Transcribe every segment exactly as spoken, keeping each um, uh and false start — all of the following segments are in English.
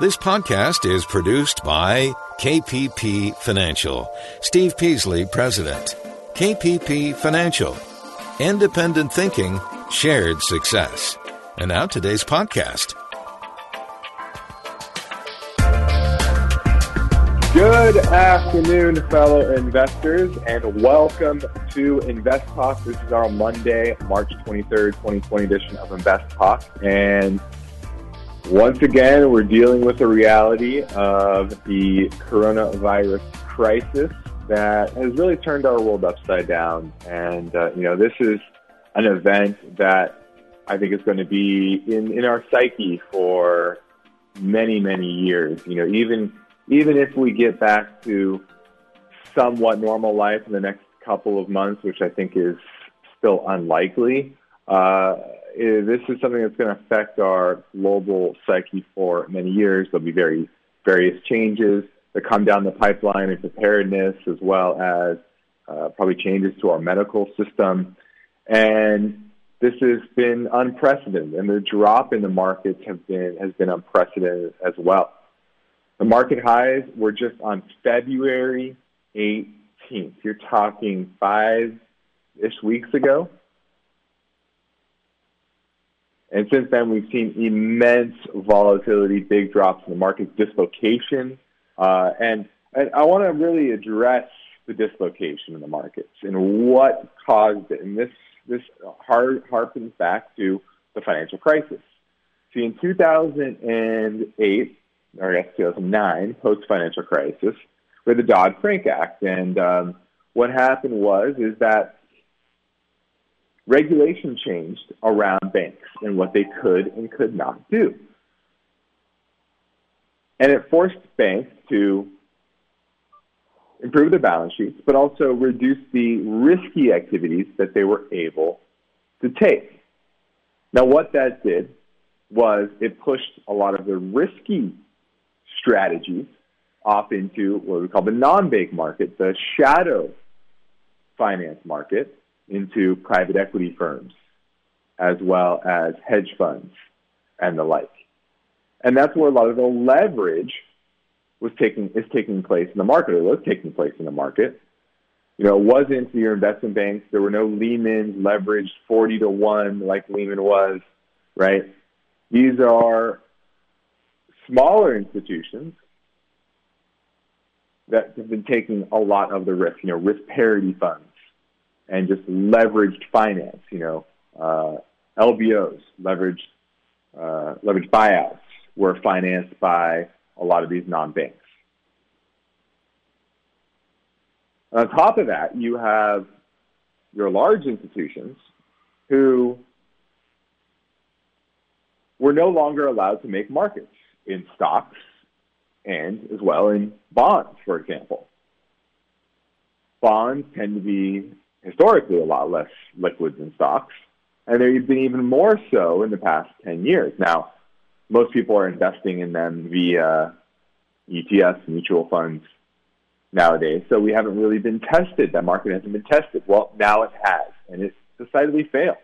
This podcast is produced by K P P Financial. Steve Peasley, President. K P P Financial. Independent thinking, shared success. And now today's podcast. Good afternoon, fellow investors, and welcome to Invest Talk. This is our Monday, March twenty-third, twenty twenty edition of Invest Talk. And once again, we're dealing with the reality of the coronavirus crisis that has really turned our world upside down. And, uh, you know, this is an event that I think is going to be in, in our psyche for many, many years. You know, even even if we get back to somewhat normal life in the next couple of months, which I think is still unlikely, uh this is something that's going to affect our global psyche for many years. There'll be very various changes that come down the pipeline in preparedness, as well as uh, probably changes to our medical system. And this has been unprecedented, and the drop in the markets have been has been unprecedented as well. The market highs were just on February eighteenth. You're talking five-ish weeks ago. And since then, we've seen immense volatility, big drops in the market, dislocation. Uh, and, and I want to really address the dislocation in the markets and what caused it. And this, this hard, harpens back to the financial crisis. See, in two thousand eight, or I guess two thousand nine, post-financial crisis, with the Dodd-Frank Act. And um, what happened was is that regulation changed around banks and what they could and could not do. And it forced banks to improve their balance sheets, but also reduce the risky activities that they were able to take. Now, what that did was it pushed a lot of the risky strategies off into what we call the non-bank market, the shadow finance market, into private equity firms, as well as hedge funds and the like. And that's where a lot of the leverage was taking is taking place in the market, or was taking place in the market. You know, it wasn't your investment banks. There were no Lehman leveraged forty to one like Lehman was, right? These are smaller institutions that have been taking a lot of the risk, you know, risk parity funds, and just leveraged finance, you know, uh, L B Os, leveraged, uh, leveraged buyouts were financed by a lot of these non-banks. And on top of that, you have your large institutions who were no longer allowed to make markets in stocks and as well in bonds, for example. Bonds tend to be historically a lot less liquid than stocks, and they've been even more so in the past ten years. Now, most people are investing in them via E T Fs, mutual funds nowadays, so we haven't really been tested. That market hasn't been tested. Well, now it has, and it's decidedly failed,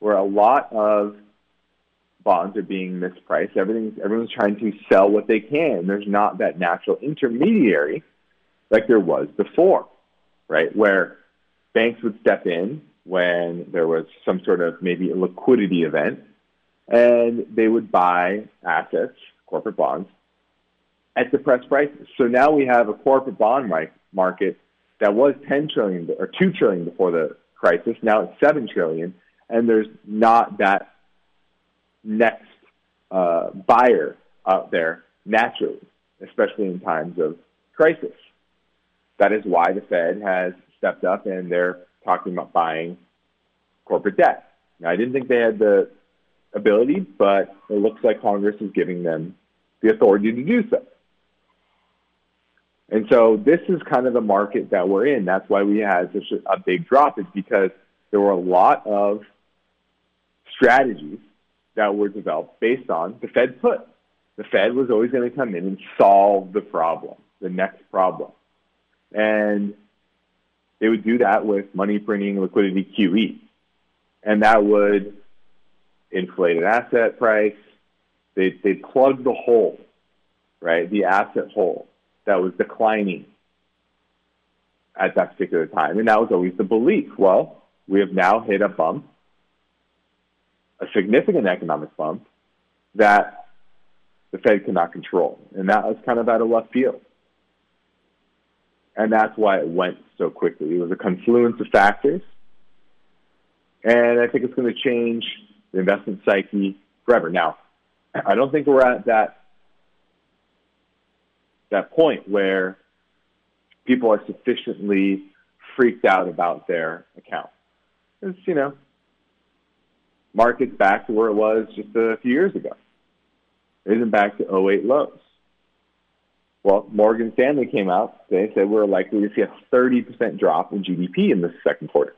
where a lot of bonds are being mispriced. Everything's, everyone's trying to sell what they can. There's not that natural intermediary like there was before, right, where banks would step in when there was some sort of maybe a liquidity event, and they would buy assets, corporate bonds, at depressed prices. So now we have a corporate bond market that was ten trillion dollars or two trillion dollars before the crisis. Now it's seven trillion dollars, and there's not that next uh, buyer out there naturally, especially in times of crisis. That is why the Fed has stepped up, and they're talking about buying corporate debt. Now, I didn't think they had the ability, but it looks like Congress is giving them the authority to do so. And so this is kind of the market that we're in. That's why we had such a big drop, is because there were a lot of strategies that were developed based on the Fed put. The Fed was always going to come in and solve the problem, the next problem. And they would do that with money printing, liquidity, Q E. And that would inflate an asset price. They'd, they'd plug the hole right? The asset hole that was declining at that particular time. And that was always the belief. Well, we have now hit a bump, a significant economic bump that the Fed cannot control. And that was kind of out of left field. And that's why it went so quickly. It was a confluence of factors. And I think it's going to change the investment psyche forever. Now, I don't think we're at that that point where people are sufficiently freaked out about their account. It's, you know, market's back to where it was just a few years ago. It isn't back to oh eight lows. Well, Morgan Stanley came out. They said we're likely to see a thirty percent drop in G D P in the second quarter.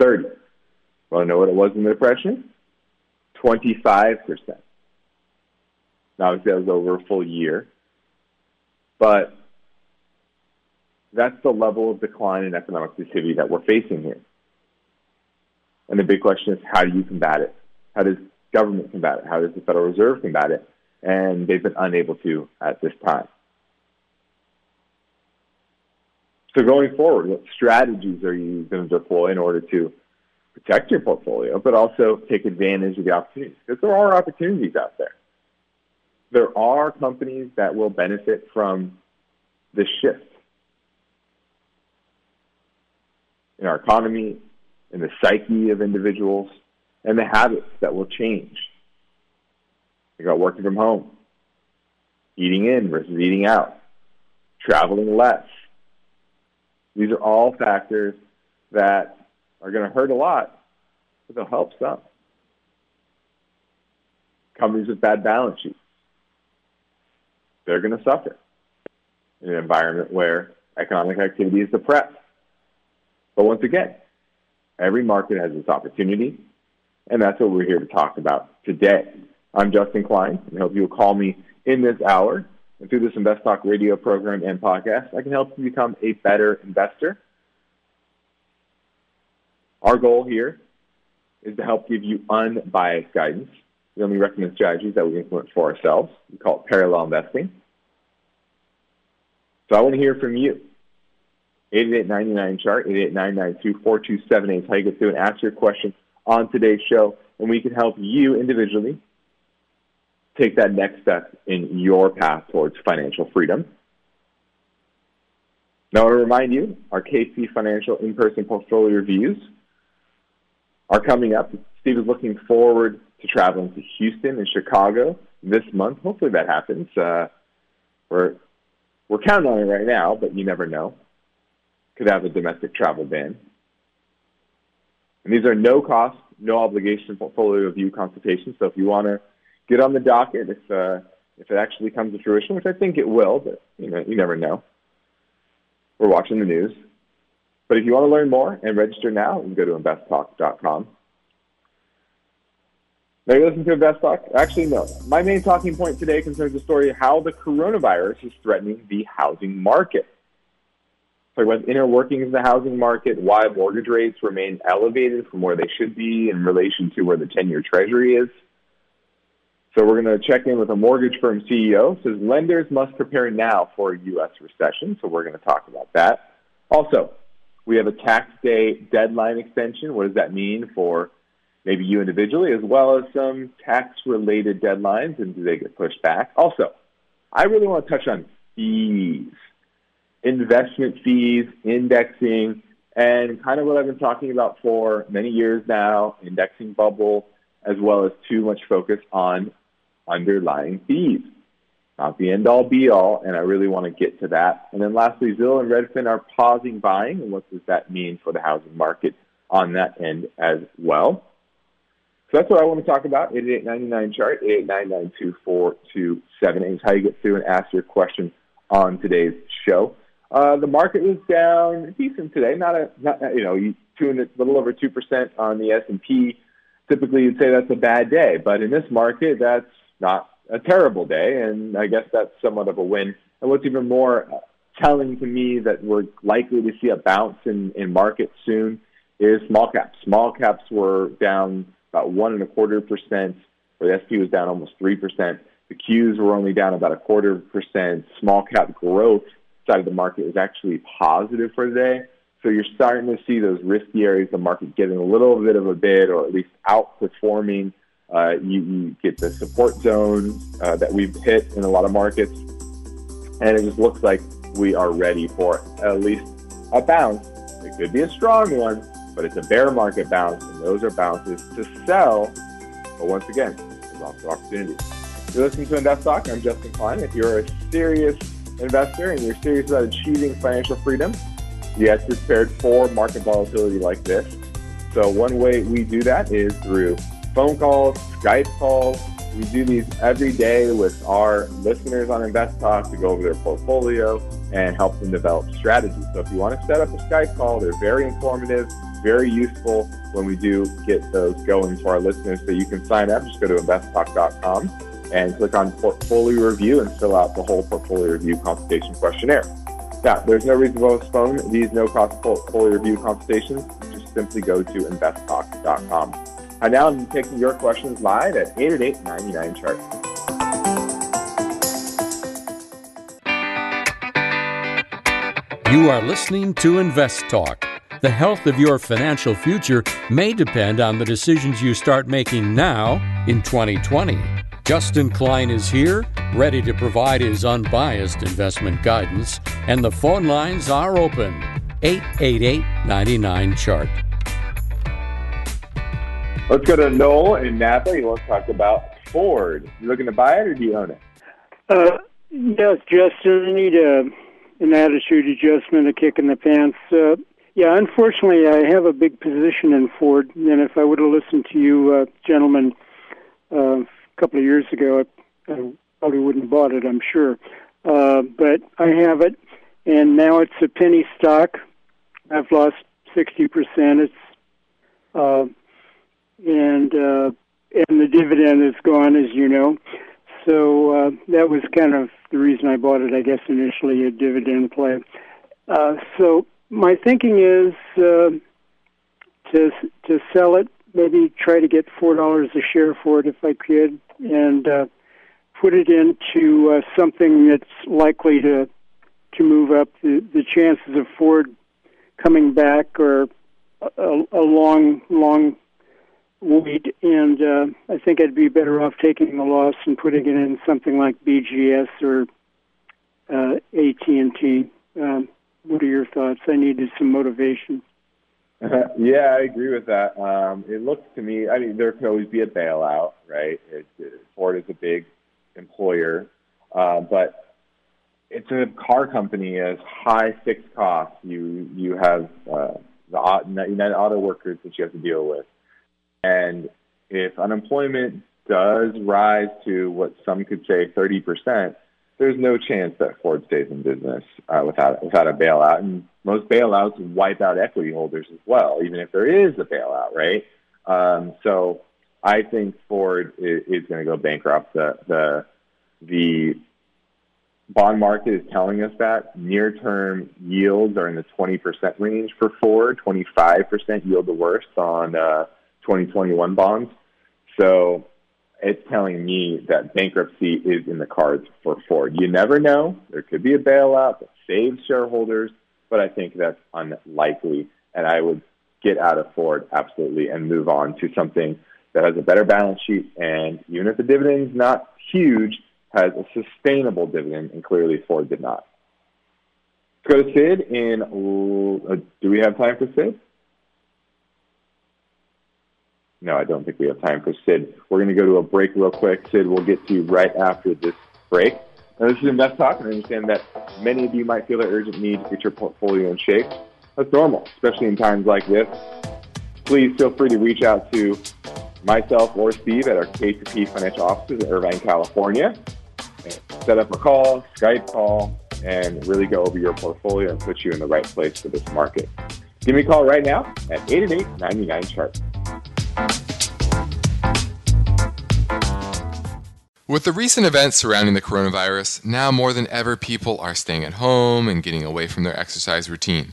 thirty. Want to know what it was in the Depression? twenty-five percent. Now, obviously, that was over a full year. But that's the level of decline in economic activity that we're facing here. And the big question is, how do you combat it? How does government combat it? How does the Federal Reserve combat it? And they've been unable to at this time. So going forward, what strategies are you going to deploy in order to protect your portfolio, but also take advantage of the opportunities? Because there are opportunities out there. There are companies that will benefit from this shift in our economy, in the psyche of individuals, and the habits that will change. You got working from home, eating in versus eating out, traveling less. These are all factors that are going to hurt a lot, but they'll help some. Companies with bad balance sheets, they're going to suffer in an environment where economic activity is depressed. But once again, every market has its opportunity, and that's what we're here to talk about today. I'm Justin Klein, and I hope you'll call me in this hour. And through this InvestTalk radio program and podcast, I can help you become a better investor. Our goal here is to help give you unbiased guidance. We only recommend strategies that we implement for ourselves. We call it parallel investing. So I want to hear from you. eight eight eight, nine nine, C H A R T, eight eight eight, nine nine two, four two seven eight. How you get through and ask your question on today's show, and we can help you individually take that next step in your path towards financial freedom. Now, I want to remind you, our K P P Financial in-person portfolio reviews are coming up. Steve is looking forward to traveling to Houston and Chicago this month. Hopefully that happens. Uh, we're, we're counting on it right now, but you never know. Could have a domestic travel ban. And these are no-cost, no-obligation portfolio review consultations. So if you want to get on the docket, if uh, if it actually comes to fruition, which I think it will, but you know, you never know. We're watching the news. But if you want to learn more and register now, you can go to invest talk dot com. Now you listen to InvestTalk. Actually, no. My main talking point today concerns the story of how the coronavirus is threatening the housing market. Talking about the inner workings of the housing market, why mortgage rates remain elevated from where they should be in relation to where the ten-year Treasury is. So we're going to check in with a mortgage firm C E O. It says lenders must prepare now for a U S recession. So we're going to talk about that. Also, we have a tax day deadline extension. What does that mean for maybe you individually, as well as some tax-related deadlines, and do they get pushed back? Also, I really want to touch on fees. Investment fees, indexing, and kind of what I've been talking about for many years now, indexing bubble, as well as too much focus on underlying fees. Not the end-all, be-all, and I really want to get to that. And then lastly, Zillow and Redfin are pausing buying, and what does that mean for the housing market on that end as well? So that's what I want to talk about, eight eight eight, nine nine, C H A R T, eight eight eight, nine nine two, four two seven eight is how you get through and ask your question on today's show. Uh, the market was down decent today. Not a, not, you know, you tuned a little over two percent on the S and P. Typically, you'd say that's a bad day. But in this market, that's not a terrible day. And I guess that's somewhat of a win. And what's even more telling to me that we're likely to see a bounce in, in market soon is small caps. Small caps were down about one and a quarter percent, or the S and P was down almost three percent. The Qs were only down about a quarter of a percent. Small cap growth side of the market was actually positive for today. So you're starting to see those risky areas of the market getting a little bit of a bid, or at least outperforming. Uh, you, you get the support zone uh, that we've hit in a lot of markets. And it just looks like we are ready for at least a bounce. It could be a strong one, but it's a bear market bounce, and those are bounces to sell. But once again, there's also opportunity. You're listening to InvestTalk. I'm Justin Klein. If you're a serious investor and you're serious about achieving financial freedom, you have to be prepared for market volatility like this. So one way we do that is through phone calls, Skype calls. We do these every day with our listeners on InvestTalk to go over their portfolio and help them develop strategies. So if you want to set up a Skype call, they're very informative, very useful when we do get those going to our listeners. So you can sign up. Just go to invest talk dot com and click on portfolio review and fill out the whole portfolio review consultation questionnaire. Now, there's no reason to postpone these no-cost portfolio review consultations. Just simply go to invest talk dot com. I now am taking your questions live at eight eight eight, nine nine, chart. You are listening to Invest Talk. The health of your financial future may depend on the decisions you start making now in twenty twenty. Justin Klein is here, ready to provide his unbiased investment guidance, and the phone lines are open. eight eight eight, nine nine, chart. Let's go to Noel in Napa. You want to talk about Ford. You looking to buy it or do you own it? Uh, yes, Justin. I need a, an attitude adjustment, a kick in the pants. Uh, yeah, unfortunately, I have a big position in Ford, and if I would have listened to you, uh, gentlemen, uh, a couple of years ago, I, I probably wouldn't have bought it, I'm sure. Uh, but I have it, and now it's a penny stock. I've lost sixty percent. It's... Uh, And uh, and the dividend is gone, as you know. So uh, that was kind of the reason I bought it, I guess, initially, a dividend play. Uh, so my thinking is uh, to to sell it, maybe try to get four dollars a share for it if I could, and uh, put it into uh, something that's likely to to move up. The, the chances of Ford coming back are a, a long, long wait, and uh, I think I'd be better off taking the loss and putting it in something like B G S or uh, A T and T. Um, what are your thoughts? I needed some motivation. Uh, yeah, I agree with that. Um, it looks to me, I mean, there could always be a bailout, right? It, it, Ford is a big employer, uh, but it's a car company as high fixed costs. You you have uh, the United Auto Workers that you have to deal with. And if unemployment does rise to what some could say thirty percent, there's no chance that Ford stays in business uh, without without a bailout. And most bailouts wipe out equity holders as well, even if there is a bailout, right? Um, so I think Ford is, is going to go bankrupt. The, the the bond market is telling us that. Near-term yields are in the twenty percent range for Ford, twenty-five percent yield the worst on uh twenty twenty-one bonds. So it's telling me that bankruptcy is in the cards for Ford. You never know. There could be a bailout that saves shareholders, but I think that's unlikely. And I would get out of Ford absolutely and move on to something that has a better balance sheet. And even if the dividend's not huge, has a sustainable dividend, and clearly Ford did not. Let's go to Sid in, uh, do we have time for Sid? No, I don't think we have time for Sid. We're going to go to a break real quick. Sid, we'll get to you right after this break. Now, this is Invest Talk, and I understand that many of you might feel the urgent need to get your portfolio in shape. That's normal, especially in times like this. Please feel free to reach out to myself or Steve at our K P P Financial offices in Irvine, California. Set up a call, Skype call, and really go over your portfolio and put you in the right place for this market. Give me a call right now at eight eight eight, nine nine, chart. With the recent events surrounding the coronavirus, now more than ever people are staying at home and getting away from their exercise routine.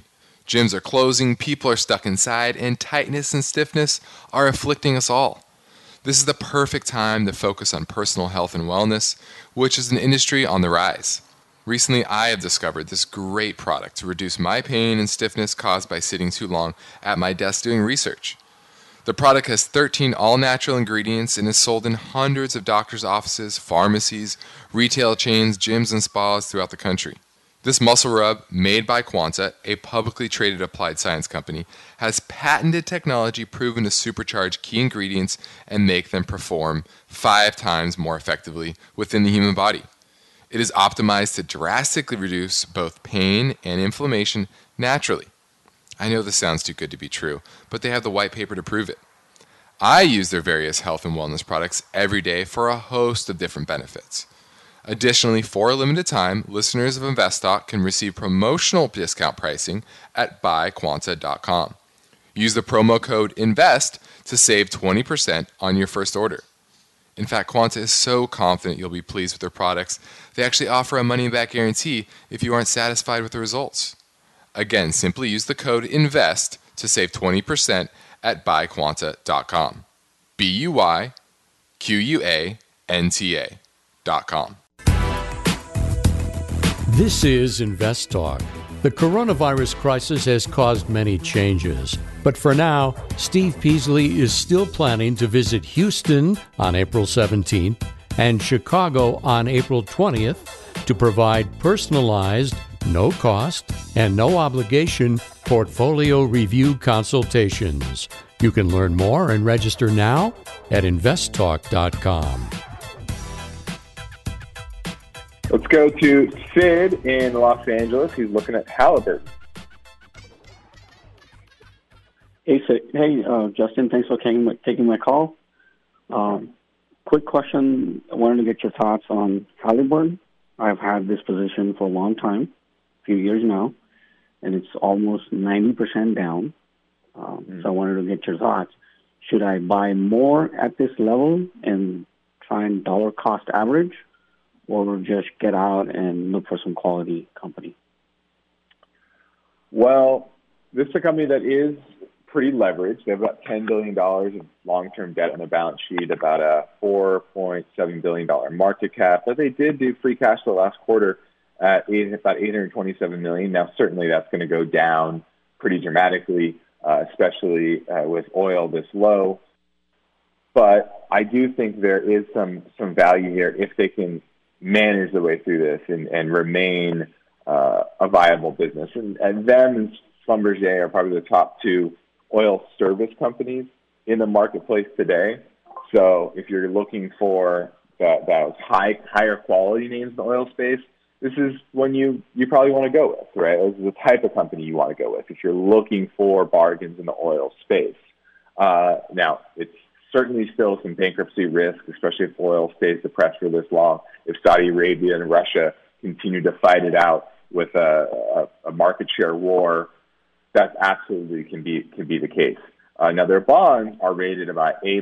Gyms are closing, people are stuck inside, and tightness and stiffness are afflicting us all. This is the perfect time to focus on personal health and wellness, which is an industry on the rise. Recently, I have discovered this great product to reduce my pain and stiffness caused by sitting too long at my desk doing research. The product has thirteen all-natural ingredients and is sold in hundreds of doctors' offices, pharmacies, retail chains, gyms, and spas throughout the country. This muscle rub, made by Quanta, a publicly traded applied science company, has patented technology proven to supercharge key ingredients and make them perform five times more effectively within the human body. It is optimized to drastically reduce both pain and inflammation naturally. I know this sounds too good to be true, but they have the white paper to prove it. I use their various health and wellness products every day for a host of different benefits. Additionally, for a limited time, listeners of InvestTalk can receive promotional discount pricing at buy quanta dot com. Use the promo code INVEST to save twenty percent on your first order. In fact, Quanta is so confident you'll be pleased with their products, they actually offer a money-back guarantee if you aren't satisfied with the results. Again, simply use the code INVEST to save twenty percent at buy quanta dot com. B U Y Q U A N T A dot com. This is InvestTalk. The coronavirus crisis has caused many changes, but for now, Steve Peasley is still planning to visit Houston on April seventeenth and Chicago on April twentieth to provide personalized, no-cost, and no-obligation portfolio review consultations. You can learn more and register now at invest talk dot com. Let's go to Sid in Los Angeles. He's looking at Halliburton. Hey, Sid. Hey, uh, Justin. Thanks for taking my, taking my call. Um, quick question. I wanted to get your thoughts on Halliburton. I've had this position for a long time, a few years now, and it's almost ninety percent down. Um, mm. So I wanted to get your thoughts. Should I buy more at this level and try and dollar cost average, or just get out and look for some quality company? Well, this is a company that is pretty leveraged. They have about ten billion dollars of long-term debt on their balance sheet, about a four point seven billion dollars market cap. But they did do free cash flow last quarter at about eight hundred twenty-seven million dollars. Now, certainly that's going to go down pretty dramatically, uh, especially uh, with oil this low. But I do think there is some, some value here if they can manage their way through this and, and remain uh, a viable business. And, and them and Schlumberger are probably the top two oil service companies in the marketplace today. So if you're looking for that, those high, higher quality names in the oil space, this is one you, you probably want to go with, right? This is the type of company you want to go with if you're looking for bargains in the oil space. Uh, now, it's certainly still some bankruptcy risk, especially if oil stays depressed for this long. If Saudi Arabia and Russia continue to fight it out with a, a, a market share war, that absolutely can be can be the case. Uh, now, their bonds are rated about A-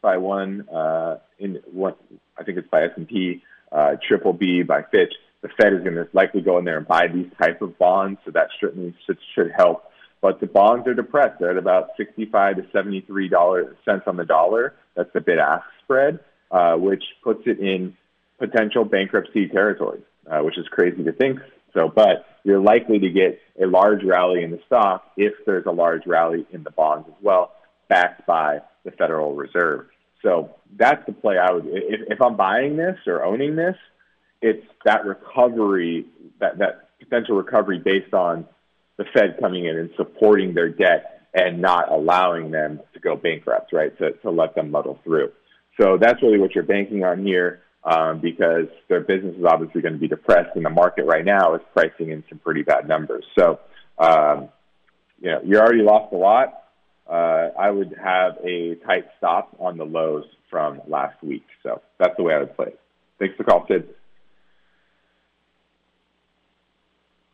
by one, uh, in one, I think it's by S and P, uh, triple B by Fitch. The Fed is going to likely go in there and buy these type of bonds, so that certainly should, should help. But the bonds are depressed. They're at about sixty-five to seventy-three cents on the dollar. That's the bid-ask spread, uh, which puts it in potential bankruptcy territory, uh, which is crazy to think so. But you're likely to get a large rally in the stock if there's a large rally in the bonds as well, backed by the Federal Reserve. So that's the play I would, if, if I'm buying this or owning this, it's that recovery, that, that potential recovery based on the Fed coming in and supporting their debt and not allowing them to go bankrupt, right, to, to let them muddle through. So that's really what you're banking on here, um, because their business is obviously going to be depressed, and the market right now is pricing in some pretty bad numbers. So, um, you know, you already lost a lot. Uh, I would have a tight stop on the lows from last week. So that's the way I would play it. Thanks for the call, Sid.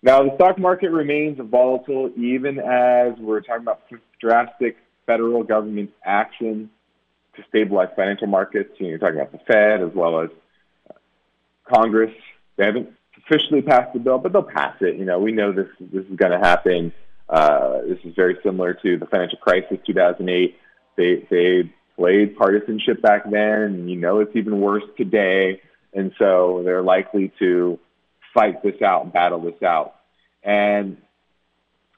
Now, the stock market remains volatile even as we're talking about drastic federal government action to stabilize financial markets. You know, you're talking about the Fed as well as Congress. They haven't officially passed the bill, but they'll pass it. You know, we know this this is going to happen. Uh, this is very similar to the financial crisis two thousand eight. They they displayed partisanship back then, and you know it's even worse today. And so they're likely to fight this out, battle this out. And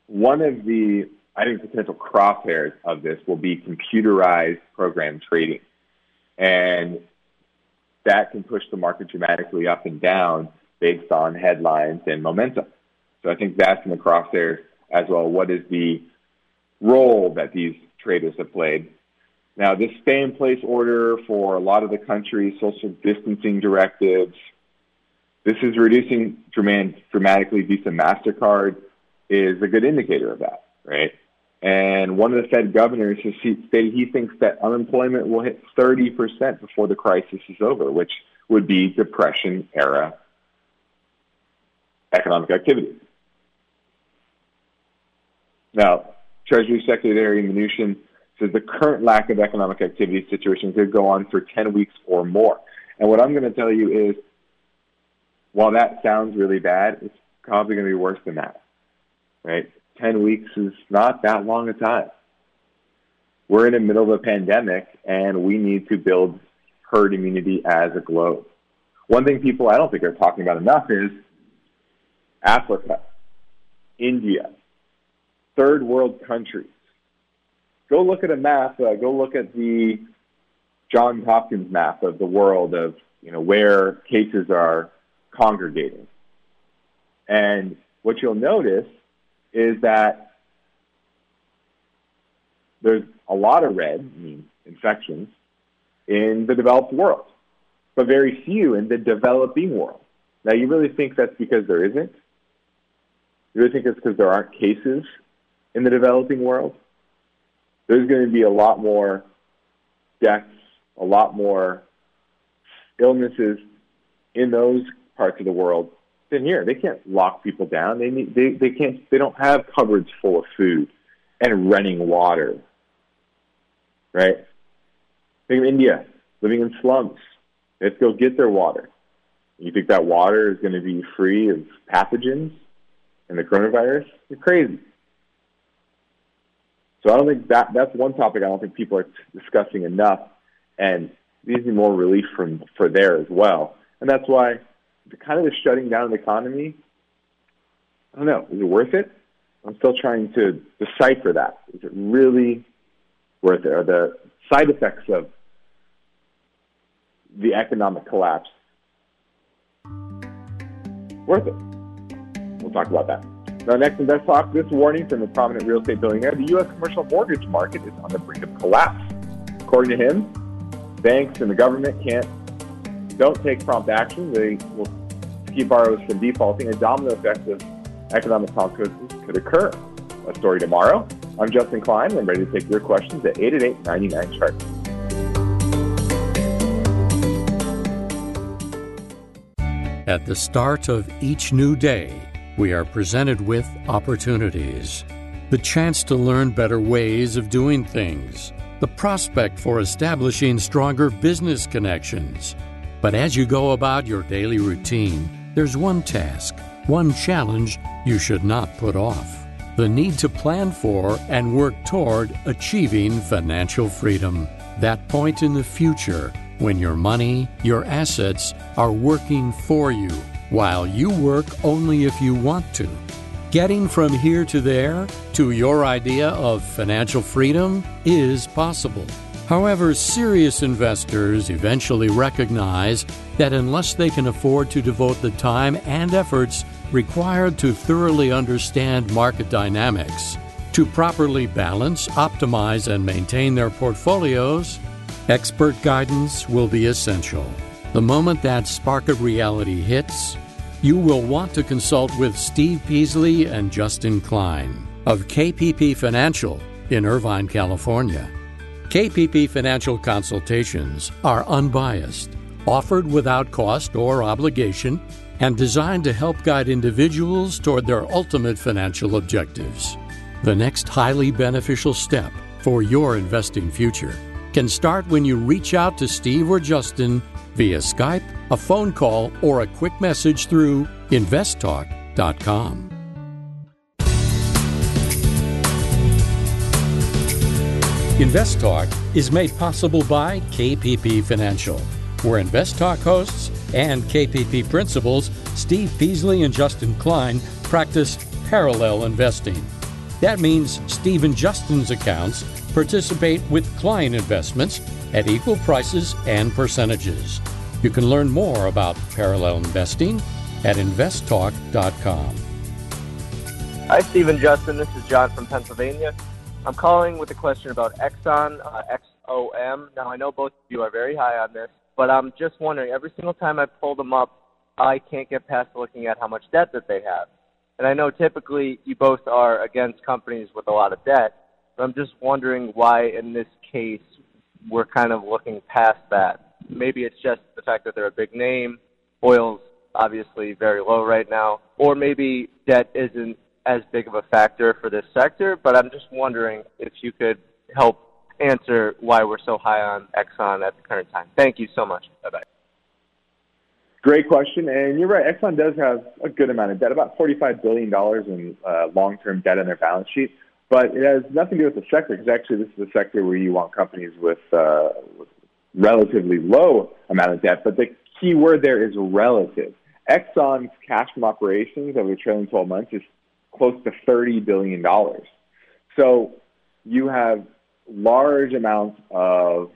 one of the, I think, potential crosshairs of this will be computerized program trading. And that can push the market dramatically up and down based on headlines and momentum. So I think that's in the crosshairs as well. What is the role that these traders have played? Now, this stay-in-place order for a lot of the country's social distancing directives, this is reducing demand dramatically. Visa, MasterCard is a good indicator of that, right? And one of the Fed governors has stated he thinks that unemployment will hit thirty percent before the crisis is over, which would be Depression-era economic activity. Now, Treasury Secretary Mnuchin says the current lack of economic activity situation could go on for ten weeks or more. And what I'm going to tell you is, while that sounds really bad, it's probably going to be worse than that, right? ten weeks is not that long a time. We're in the middle of a pandemic, and we need to build herd immunity as a globe. One thing people I don't think are talking about enough is Africa, India, third world countries. Go look at a map. Uh, go look at the Johns Hopkins map of the world of, you know, where cases are congregating. And what you'll notice is that there's a lot of red, I mean, infections in the developed world, but very few in the developing world. Now, you really think that's because there isn't? You really think it's because there aren't cases in the developing world? There's going to be a lot more deaths, a lot more illnesses in those parts of the world than here. They can't lock people down. They need, they they can't. They don't have cupboards full of food and running water, right? Think of India living in slums. They have to go get their water. You think that water is going to be free of pathogens and the coronavirus? You're crazy. So I don't think that that's one topic I don't think people are discussing enough, and needs more relief from for there as well. And that's why the kind of the shutting down of the economy, I don't know, is it worth it? I'm still trying to decipher that. Is it really worth it? Are the side effects of the economic collapse worth it? We'll talk about that. Now, next in Best Talk, this warning from a prominent real estate billionaire: the U S commercial mortgage market is on the brink of collapse. According to him, banks and the government can't don't take prompt action. They will keep borrowers from defaulting. A domino effect of economic consequences could occur. A story tomorrow. I'm Justin Klein. I'm ready to take your questions at eight eight eight, nine nine, chart. At the start of each new day, we are presented with opportunities, the chance to learn better ways of doing things, the prospect for establishing stronger business connections. But as you go about your daily routine, there's one task, one challenge you should not put off: the need to plan for and work toward achieving financial freedom. That point in the future when your money, your assets are working for you, while you work only if you want to. Getting from here to there to your idea of financial freedom is possible. However, serious investors eventually recognize that unless they can afford to devote the time and efforts required to thoroughly understand market dynamics, to properly balance, optimize, and maintain their portfolios, expert guidance will be essential. The moment that spark of reality hits, you will want to consult with Steve Peasley and Justin Klein of K P P Financial in Irvine, California. K P P Financial consultations are unbiased, offered without cost or obligation, and designed to help guide individuals toward their ultimate financial objectives. The next highly beneficial step for your investing future can start when you reach out to Steve or Justin via Skype, a phone call, or a quick message through invest talk dot com. InvestTalk is made possible by K P P Financial, where InvestTalk hosts and K P P principals Steve Peasley and Justin Klein practiced parallel investing. That means Steve and Justin's accounts participate with client investments at equal prices and percentages. You can learn more about parallel investing at invest talk dot com. Hi, Steve and Justin. This is John from Pennsylvania. I'm calling with a question about Exxon, uh, X O M. Now, I know both of you are very high on this, but I'm just wondering, every single time I pull them up, I can't get past looking at how much debt that they have. And I know typically you both are against companies with a lot of debt, but I'm just wondering why in this case we're kind of looking past that. Maybe it's just the fact that they're a big name, oil's obviously very low right now, or maybe debt isn't as big of a factor for this sector, but I'm just wondering if you could help answer why we're so high on Exxon at the current time. Thank you so much. Bye-bye. Great question, and you're right. Exxon does have a good amount of debt, about forty-five billion dollars in uh, long-term debt on their balance sheet, but it has nothing to do with the sector, because actually this is a sector where you want companies with, uh, with relatively low amount of debt, but the key word there is relative. Exxon's cash from operations over the trailing twelve months is close to thirty billion dollars. So you have large amounts of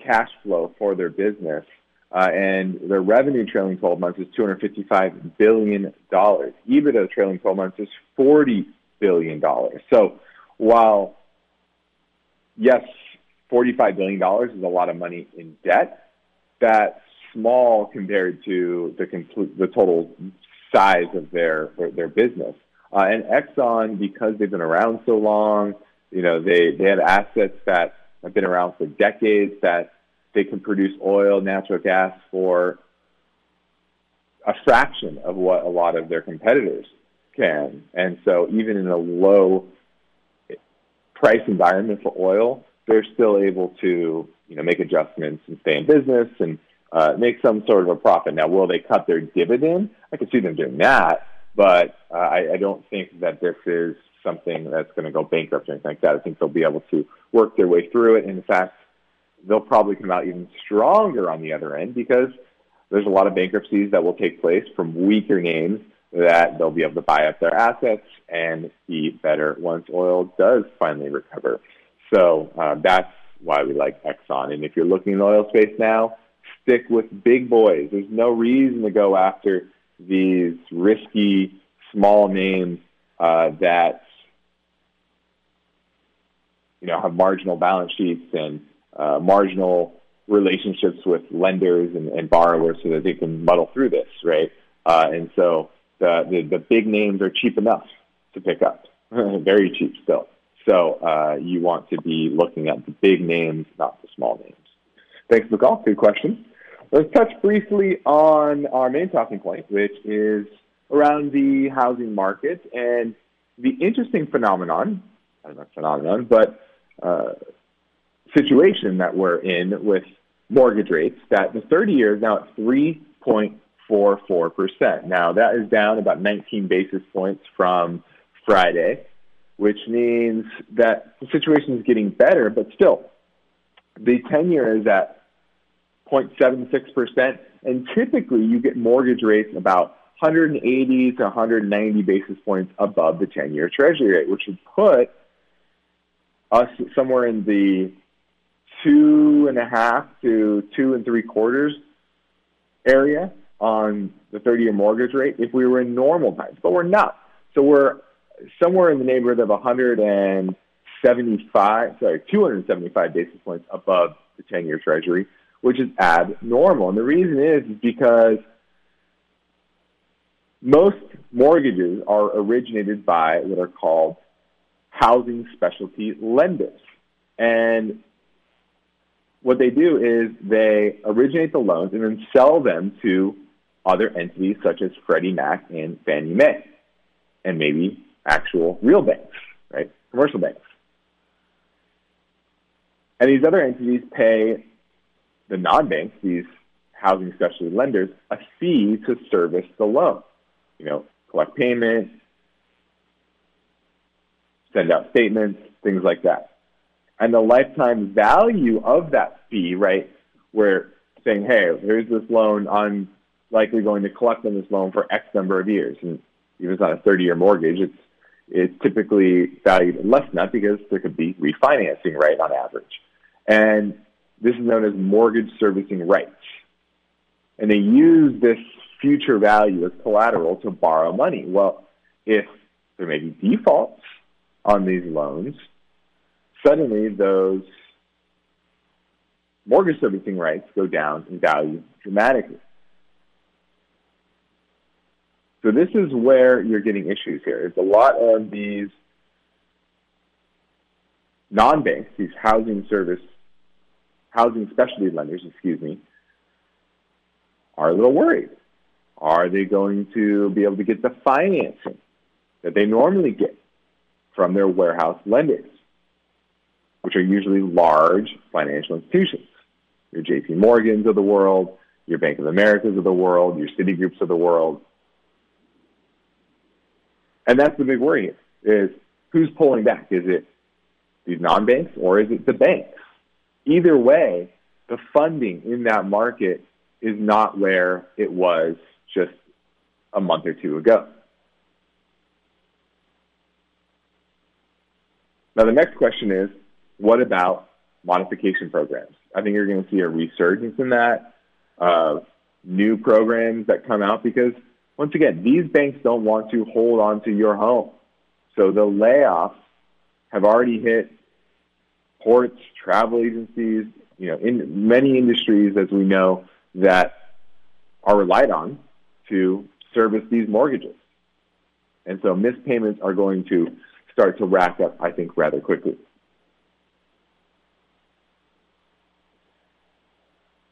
cash flow for their business, Uh, and their revenue trailing twelve months is two hundred fifty-five billion dollars. EBITDA trailing twelve months is forty billion dollars. So while, yes, forty-five billion dollars is a lot of money in debt, that's small compared to the complete, the total size of their, their business. Uh, and Exxon, because they've been around so long, you know, they, they have assets that have been around for decades that they can produce oil, natural gas for a fraction of what a lot of their competitors can. And so even in a low price environment for oil, they're still able to, you know, make adjustments and stay in business and uh, make some sort of a profit. Now, will they cut their dividend? I can see them doing that, but uh, I, I don't think that this is something that's going to go bankrupt or anything like that. I think they'll be able to work their way through it. And in fact, they'll probably come out even stronger on the other end, because there's a lot of bankruptcies that will take place from weaker names that they'll be able to buy up their assets and be better once oil does finally recover. So uh, that's why we like Exxon. And if you're looking in the oil space now, stick with big boys. There's no reason to go after these risky, small names uh, that, you know, have marginal balance sheets and Uh, marginal relationships with lenders and, and borrowers so that they can muddle through this, right? Uh, and so the, the the big names are cheap enough to pick up, very cheap still. So uh, you want to be looking at the big names, not the small names. Thanks, McCall. Good question. Let's touch briefly on our main talking point, which is around the housing market and the interesting phenomenon, I don't know phenomenon, but uh, situation that we're in with mortgage rates, that the thirty year is now at three point four four percent. Now, that is down about nineteen basis points from Friday, which means that the situation is getting better, but still, the ten year is at zero point seven six percent, and typically you get mortgage rates about one hundred eighty to one hundred ninety basis points above the ten year Treasury rate, which would put us somewhere in the two and a half to two and three quarters area on the thirty year mortgage rate if we were in normal times, but we're not. So we're somewhere in the neighborhood of one hundred seventy-five, sorry, two hundred seventy-five basis points above the ten year Treasury, which is abnormal. And the reason is, is because most mortgages are originated by what are called housing specialty lenders. And what they do is they originate the loans and then sell them to other entities such as Freddie Mac and Fannie Mae, and maybe actual real banks, right? Commercial banks. And these other entities pay the non-banks, these housing specialty lenders, a fee to service the loan. You know, collect payments, send out statements, things like that. and the lifetime value of that fee, right? We're saying, hey, here's this loan. I'm likely going to collect on this loan for X number of years. And even if it's not a thirty-year mortgage, it's it's typically valued less than that because there could be refinancing, right, on average. And this is known as mortgage servicing rights. And they use this future value as collateral to borrow money. Well, if there may be defaults on these loans, suddenly those mortgage servicing rights go down in value dramatically. So this is where you're getting issues here. It's a lot of these non-banks, these housing service, housing specialty lenders, excuse me, are a little worried. Are they going to be able to get the financing that they normally get from their warehouse lenders, which are usually large financial institutions, your J P Morgans of the world, your Bank of Americas of the world, your Citigroups of the world. And that's the big worry here, is who's pulling back? Is it these non-banks or is it the banks? Either way, the funding in that market is not where it was just a month or two ago. Now, the next question is, what about modification programs? I think you're going to see a resurgence in that, of uh, new programs that come out because, once again, these banks don't want to hold on to your home. So the layoffs have already hit ports, travel agencies, you know, in many industries, as we know, that are relied on to service these mortgages. And so missed payments are going to start to rack up, I think, rather quickly.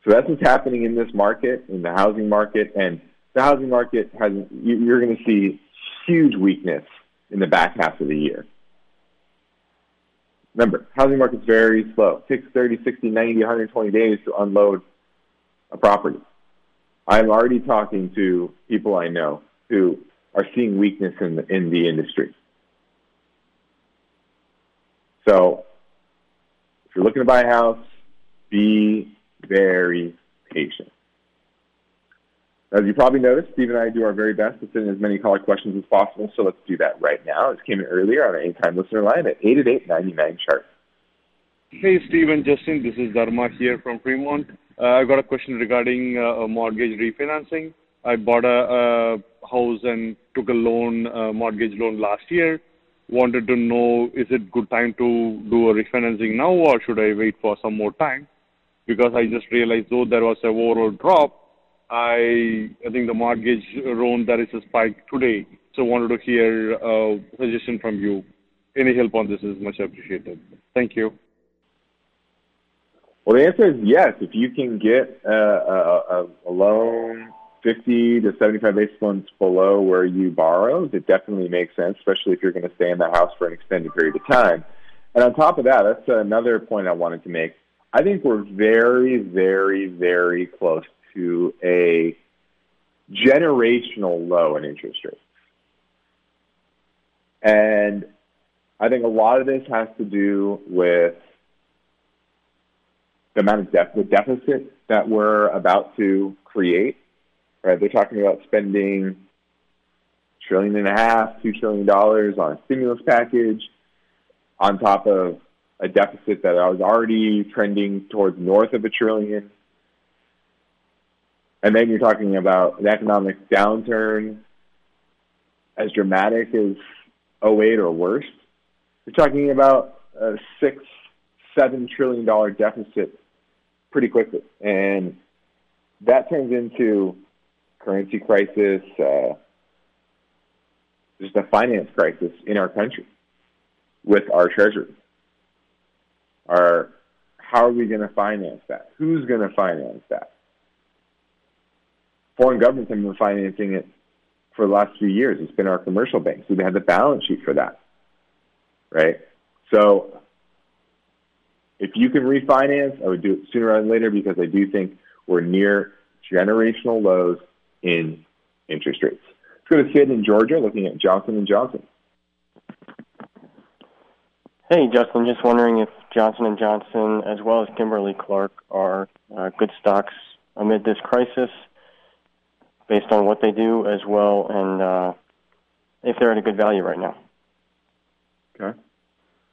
So that's what's happening in this market, in the housing market, and the housing market has, you're going to see huge weakness in the back half of the year. Remember, housing market's very slow. It takes thirty, sixty, ninety, one hundred twenty days to unload a property. I'm already talking to people I know who are seeing weakness in the, in the industry. So if you're looking to buy a house, be very patient. As you probably noticed, Steve and I do our very best to send in as many caller questions as possible, so let's do that right now. This came in earlier on an Anytime Listener line at eight eight eight, nine nine, chart. Hey, Steve and Justin. This is Dharma here from Fremont. Uh, I got a question regarding uh, mortgage refinancing. I bought a, a house and took a loan, a mortgage loan last year. Wanted to know, is it good time to do a refinancing now, or should I wait for some more time? Because I just realized, though there was a overall drop, I I think the mortgage loan that is a spike today. So wanted to hear a suggestion from you. Any help on this is much appreciated. Thank you. Well, the answer is yes. If you can get a, a, a loan fifty to seventy-five basis points below where you borrowed, it definitely makes sense, especially if you're going to stay in the house for an extended period of time. And on top of that, that's another point I wanted to make. I think we're very, very, very close to a generational low in interest rates. And I think a lot of this has to do with the amount of def- the deficit that we're about to create. Right? They're talking about spending a trillion and a half, two trillion dollars on a stimulus package on top of a deficit that was already trending towards north of a trillion. And then you're talking about an economic downturn as dramatic as oh eight or worse. You're talking about a six, seven trillion dollars deficit pretty quickly. And that turns into currency crisis, uh, just a finance crisis in our country with our treasury. Our, how are we going to finance that? Who's going to finance that? Foreign governments have been financing it for the last few years. It's been our commercial banks. We've had the balance sheet for that, right? So if you can refinance, I would do it sooner rather than later because I do think we're near generational lows in interest rates. Let's go to Sid in Georgia looking at Johnson and Johnson. Hey, Justin, just wondering if Johnson and Johnson, as well as Kimberly-Clark, are uh, good stocks amid this crisis based on what they do as well, and uh, if they're at a good value right now. Okay.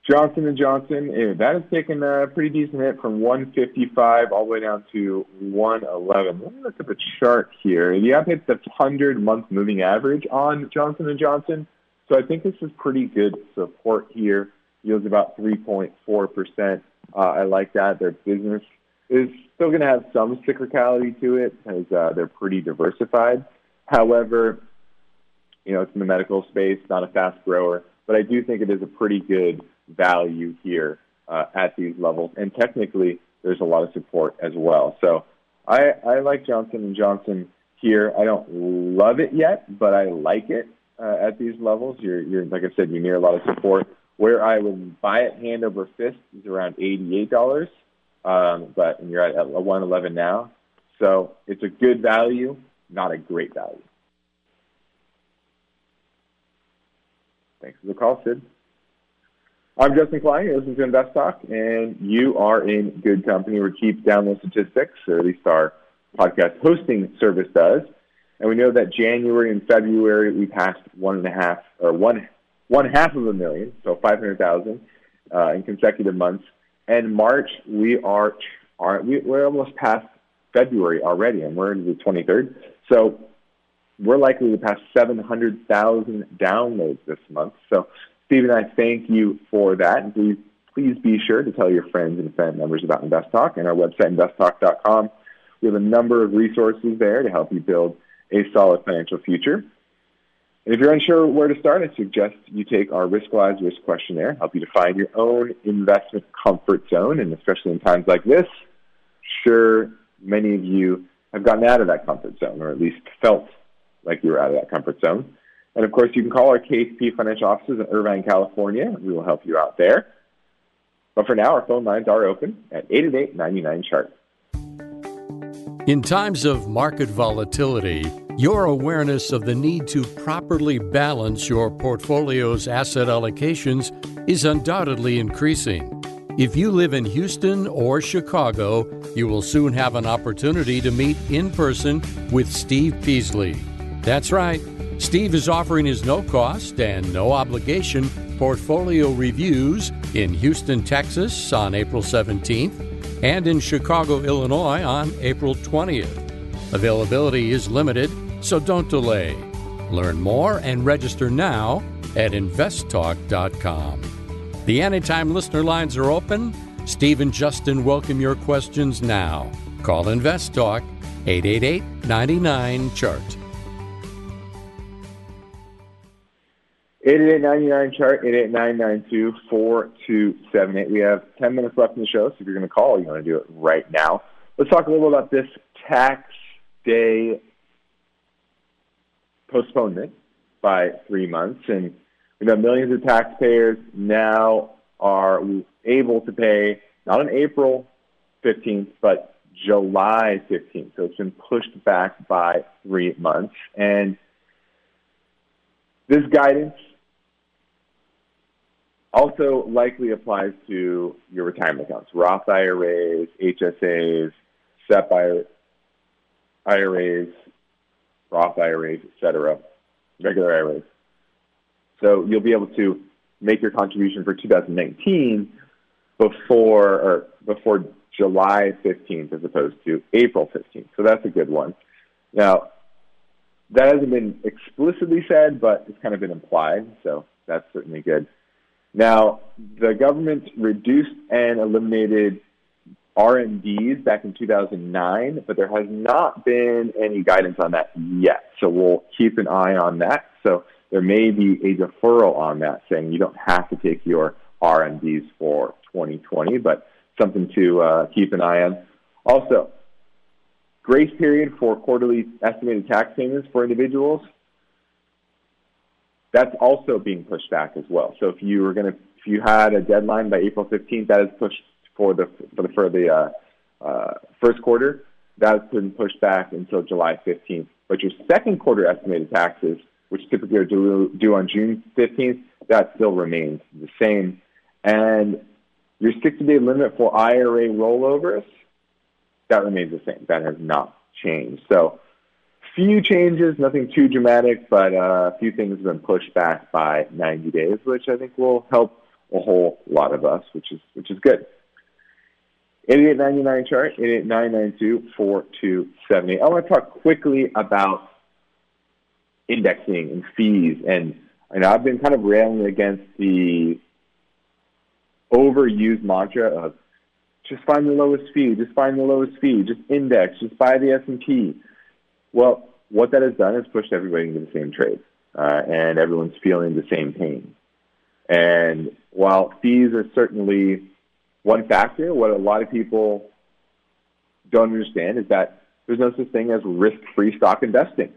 Johnson and Johnson, that has taken a pretty decent hit from one fifty-five all the way down to one eleven. Let me look at the chart here. You have hit the hundred-month moving average on Johnson and Johnson, so I think this is pretty good support here. Yields about three point four percent. Uh, I like that. Their business is still going to have some cyclicality to it as uh, they're pretty diversified. However, you know, it's in the medical space, not a fast grower, but I do think it is a pretty good value here uh, at these levels, and technically there's a lot of support as well. So I, I like Johnson and Johnson here. I don't love it yet, but I like it uh, at these levels. You're, you're like I said, you're near a lot of support. Where I would buy it hand over fist is around eighty-eight dollars, um, but you're at one eleven now, so it's a good value, not a great value. Thanks for the call, Sid. I'm Justin Klein. You're listening to Invest Talk, and you are in good company. We keep download statistics, or at least our podcast hosting service does, and we know that January and February we passed one and a half or one. one half of a million, so five hundred thousand uh, in consecutive months. And March, we are, are we, we're almost past February already, and we're into the twenty-third. So we're likely to pass seven hundred thousand downloads this month. So, Steve and I thank you for that. And please, please be sure to tell your friends and family members about InvestTalk and our website, invest talk dot com. We have a number of resources there to help you build a solid financial future. And if you're unsure where to start, I suggest you take our RiskWise risk questionnaire, help you define your own investment comfort zone. And especially in times like this, sure, many of you have gotten out of that comfort zone, or at least felt like you were out of that comfort zone. And, of course, you can call our K P P Financial offices in Irvine, California. We will help you out there. But for now, our phone lines are open at eight eight eight, nine nine, chart. In times of market volatility, your awareness of the need to properly balance your portfolio's asset allocations is undoubtedly increasing. If you live in Houston or Chicago, you will soon have an opportunity to meet in person with Steve Peasley. That's right, Steve is offering his no-cost and no-obligation portfolio reviews in Houston, Texas on April seventeenth and in Chicago, Illinois on April twentieth. Availability is limited, so don't delay. Learn more and register now at invest talk dot com. The Anytime listener lines are open. Steve and Justin welcome your questions now. Call InvestTalk eight eight eight, nine nine, chart. eight eight eight, nine nine, chart, eight eight eight, nine nine two, four two seven eight. We have ten minutes left in the show, so if you're going to call, you want to do it right now. Let's talk a little about this tax day postponement by three months. And we know millions of taxpayers now are able to pay not on April fifteenth, but July fifteenth. So it's been pushed back by three months. And this guidance also likely applies to your retirement accounts, Roth I R As, H S As, S E P I R As, Roth I R As, et cetera, regular I R As. So you'll be able to make your contribution for two thousand nineteen before or before July fifteenth as opposed to April fifteenth. So that's a good one. Now, that hasn't been explicitly said, but it's kind of been implied, so that's certainly good. Now, the government reduced and eliminated R M Ds back in two thousand nine, but there has not been any guidance on that yet. So we'll keep an eye on that. So there may be a deferral on that, saying you don't have to take your R M Ds for twenty twenty, but something to uh, keep an eye on. Also, grace period for quarterly estimated tax payments for individuals, that's also being pushed back as well. So if you were going to, if you had a deadline by April fifteenth, that is pushed for the for the, for the uh, uh, first quarter, that's been pushed back until July fifteenth. But your second quarter estimated taxes, which typically are due, due on June fifteenth, that still remains the same. And your sixty-day limit for I R A rollovers, that remains the same. That has not changed. So few changes, nothing too dramatic, but uh, a few things have been pushed back by ninety days, which I think will help a whole lot of us, which is which is good. eight eight nine nine chart, eight eight nine nine two four two seven eight. I want to talk quickly about indexing and fees. And you know, I've been kind of railing against the overused mantra of just find the lowest fee, just find the lowest fee, just index, just buy the S and P. Well, what that has done is pushed everybody into the same trade, uh, and everyone's feeling the same pain. And while fees are certainly one factor, what a lot of people don't understand is that there's no such thing as risk-free stock investing.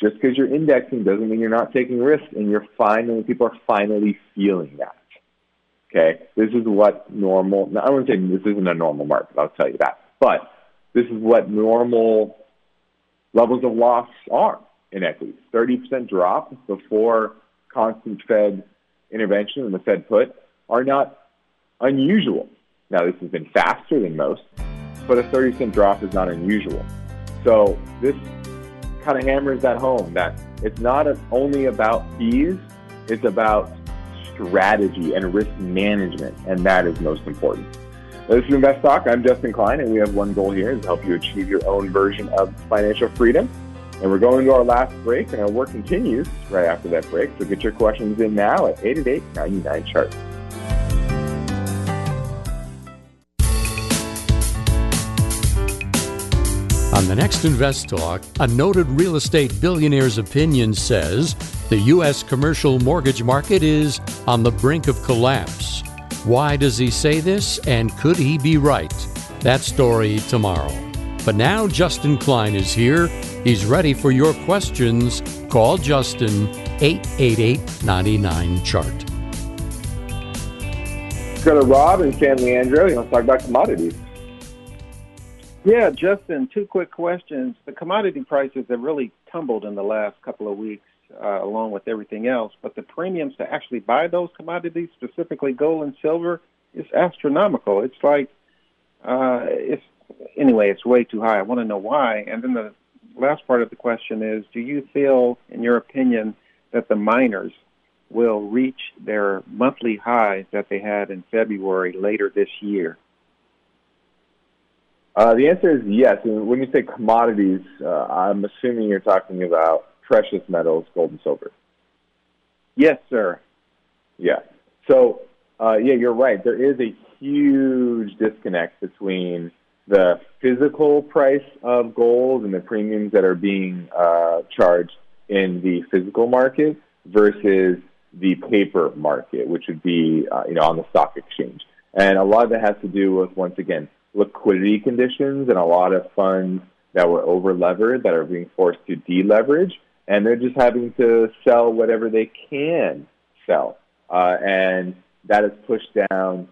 Just because you're indexing doesn't mean you're not taking risks, and you're finally, people are finally feeling that. Okay, this is what normal, I wouldn't say this isn't a normal market, I'll tell you that, but this is what normal levels of loss are in equities. thirty percent drop before constant Fed intervention and the Fed put are not unusual. Now, this has been faster than most, but a thirty percent drop is not unusual. So this kind of hammers that home, that it's not only about fees, it's about strategy and risk management, and that is most important. This is InvestTalk. I'm Justin Klein, and we have one goal here is to help you achieve your own version of financial freedom. And we're going to our last break, and our work continues right after that break. So get your questions in now at eight eight eight nine nine chart. On the next Invest Talk, a noted real estate billionaire's opinion says the U S commercial mortgage market is on the brink of collapse. Why does he say this, and could he be right? That story tomorrow. But now Justin Klein is here. He's ready for your questions. Call Justin, eight eight eight nine nine chart. Let's go to Rob and San Leandro. He wants to talk about commodities. Yeah, Justin, two quick questions. The commodity prices have really tumbled in the last couple of weeks, uh, along with everything else, but the premiums to actually buy those commodities, specifically gold and silver, is astronomical. It's like, uh, it's anyway, it's way too high. I want to know why. And then the last part of the question is, do you feel, in your opinion, that the miners will reach their monthly highs that they had in February later this year? Uh, the answer is yes. And when you say commodities, uh, I'm assuming you're talking about precious metals, gold and silver. Yes, sir. Yeah. So, uh, yeah, you're right. There is a huge disconnect between the physical price of gold and the premiums that are being uh, charged in the physical market versus the paper market, which would be uh, you know, on the stock exchange. And a lot of that has to do with, once again, liquidity conditions, and a lot of funds that were over-levered that are being forced to deleverage, and they're just having to sell whatever they can sell. Uh, and that has pushed down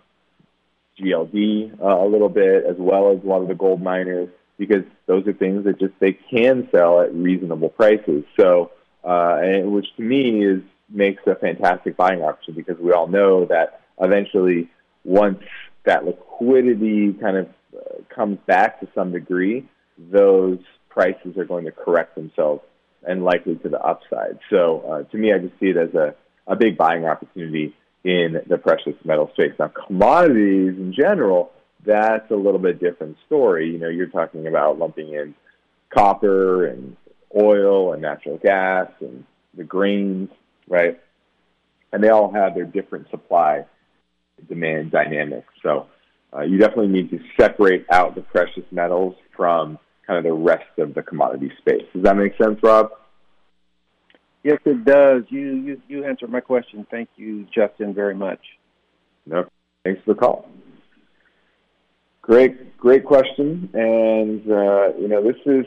G L D uh, a little bit, as well as a lot of the gold miners, because those are things that just they can sell at reasonable prices. So, uh, and which to me is makes a fantastic buying option, because we all know that eventually once that liquidity kind of uh, comes back to some degree, those prices are going to correct themselves and likely to the upside. So uh, to me, I just see it as a, a big buying opportunity in the precious metal space. Now, commodities in general, that's a little bit different story. You know, you're talking about lumping in copper and oil and natural gas and the grains, right? And they all have their different supply demand dynamics. So uh, you definitely need to separate out the precious metals from kind of the rest of the commodity space. Does that make sense, Rob? Yes, it does. You you, you answered my question. Thank you, Justin, very much. No, thanks for the call. Great, great question. And, uh, you know, this is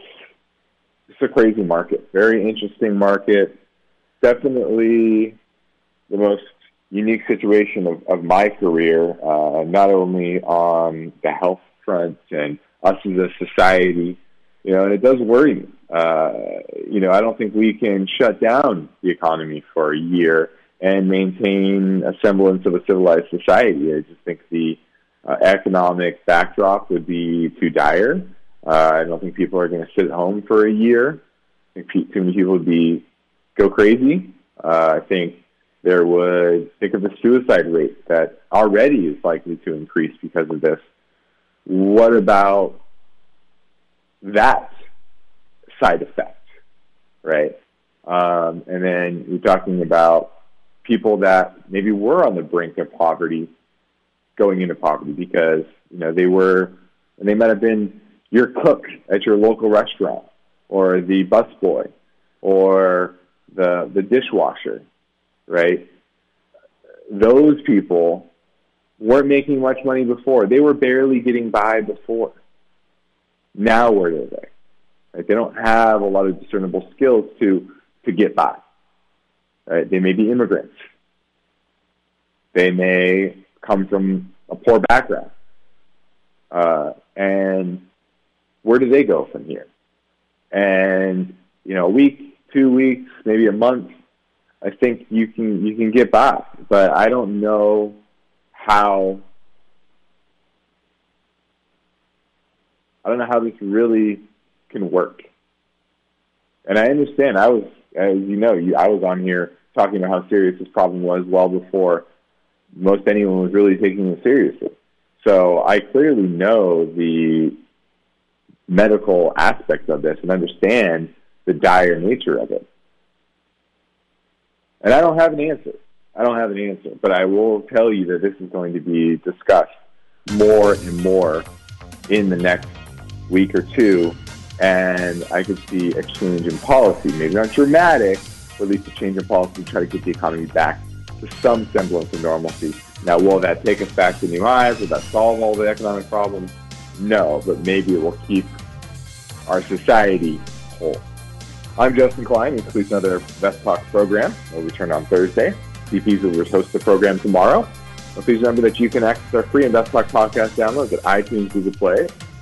it's a crazy market, very interesting market. Definitely the most unique situation of, of my career, uh, not only on the health front and us as a society, you know, and it does worry me. Uh, you know, I don't think we can shut down the economy for a year and maintain a semblance of a civilized society. I just think the uh, economic backdrop would be too dire. Uh, I don't think people are going to sit at home for a year. I think too many people would be go crazy. Uh, I think there would think of the suicide rate that already is likely to increase because of this. What about that side effect, right? Um, and then you're talking about people that maybe were on the brink of poverty going into poverty because, you know, they were, and they might have been your cook at your local restaurant or the busboy or the the dishwasher, right? Those people weren't making much money before. They were barely getting by before. Now where are they? Right? They don't have a lot of discernible skills to to get by. Right? They may be immigrants. They may come from a poor background. Uh, and where do they go from here? And, you know, a week, two weeks, maybe a month, I think you can you can get by. But I don't know how I don't know how this really can work. And I understand. I was, as you know, I was on here talking about how serious this problem was well before most anyone was really taking it seriously. So I clearly know the medical aspects of this and understand the dire nature of it. And I don't have an answer. I don't have an answer. But I will tell you that this is going to be discussed more and more in the next week or two. And I could see a change in policy, maybe not dramatic, but at least a change in policy to try to get the economy back to some semblance of normalcy. Now, will that take us back to new highs? Will that solve all the economic problems? No, but maybe it will keep our society whole. I'm Justin Klein. This concludes another InvestTalk program. We'll return on Thursday. Steve Peasley will host the program tomorrow. But please remember that you can access our free InvestTalk podcast downloads at iTunes, Google Play,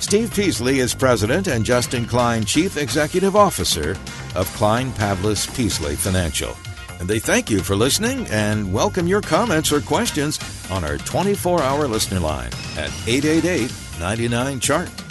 Steve Peasley is president and Justin Klein, chief executive officer of Klein Pavlis Peasley Financial. And they thank you for listening and welcome your comments or questions on our twenty-four hour listener line at eight eight eight, nine nine, C H A R T.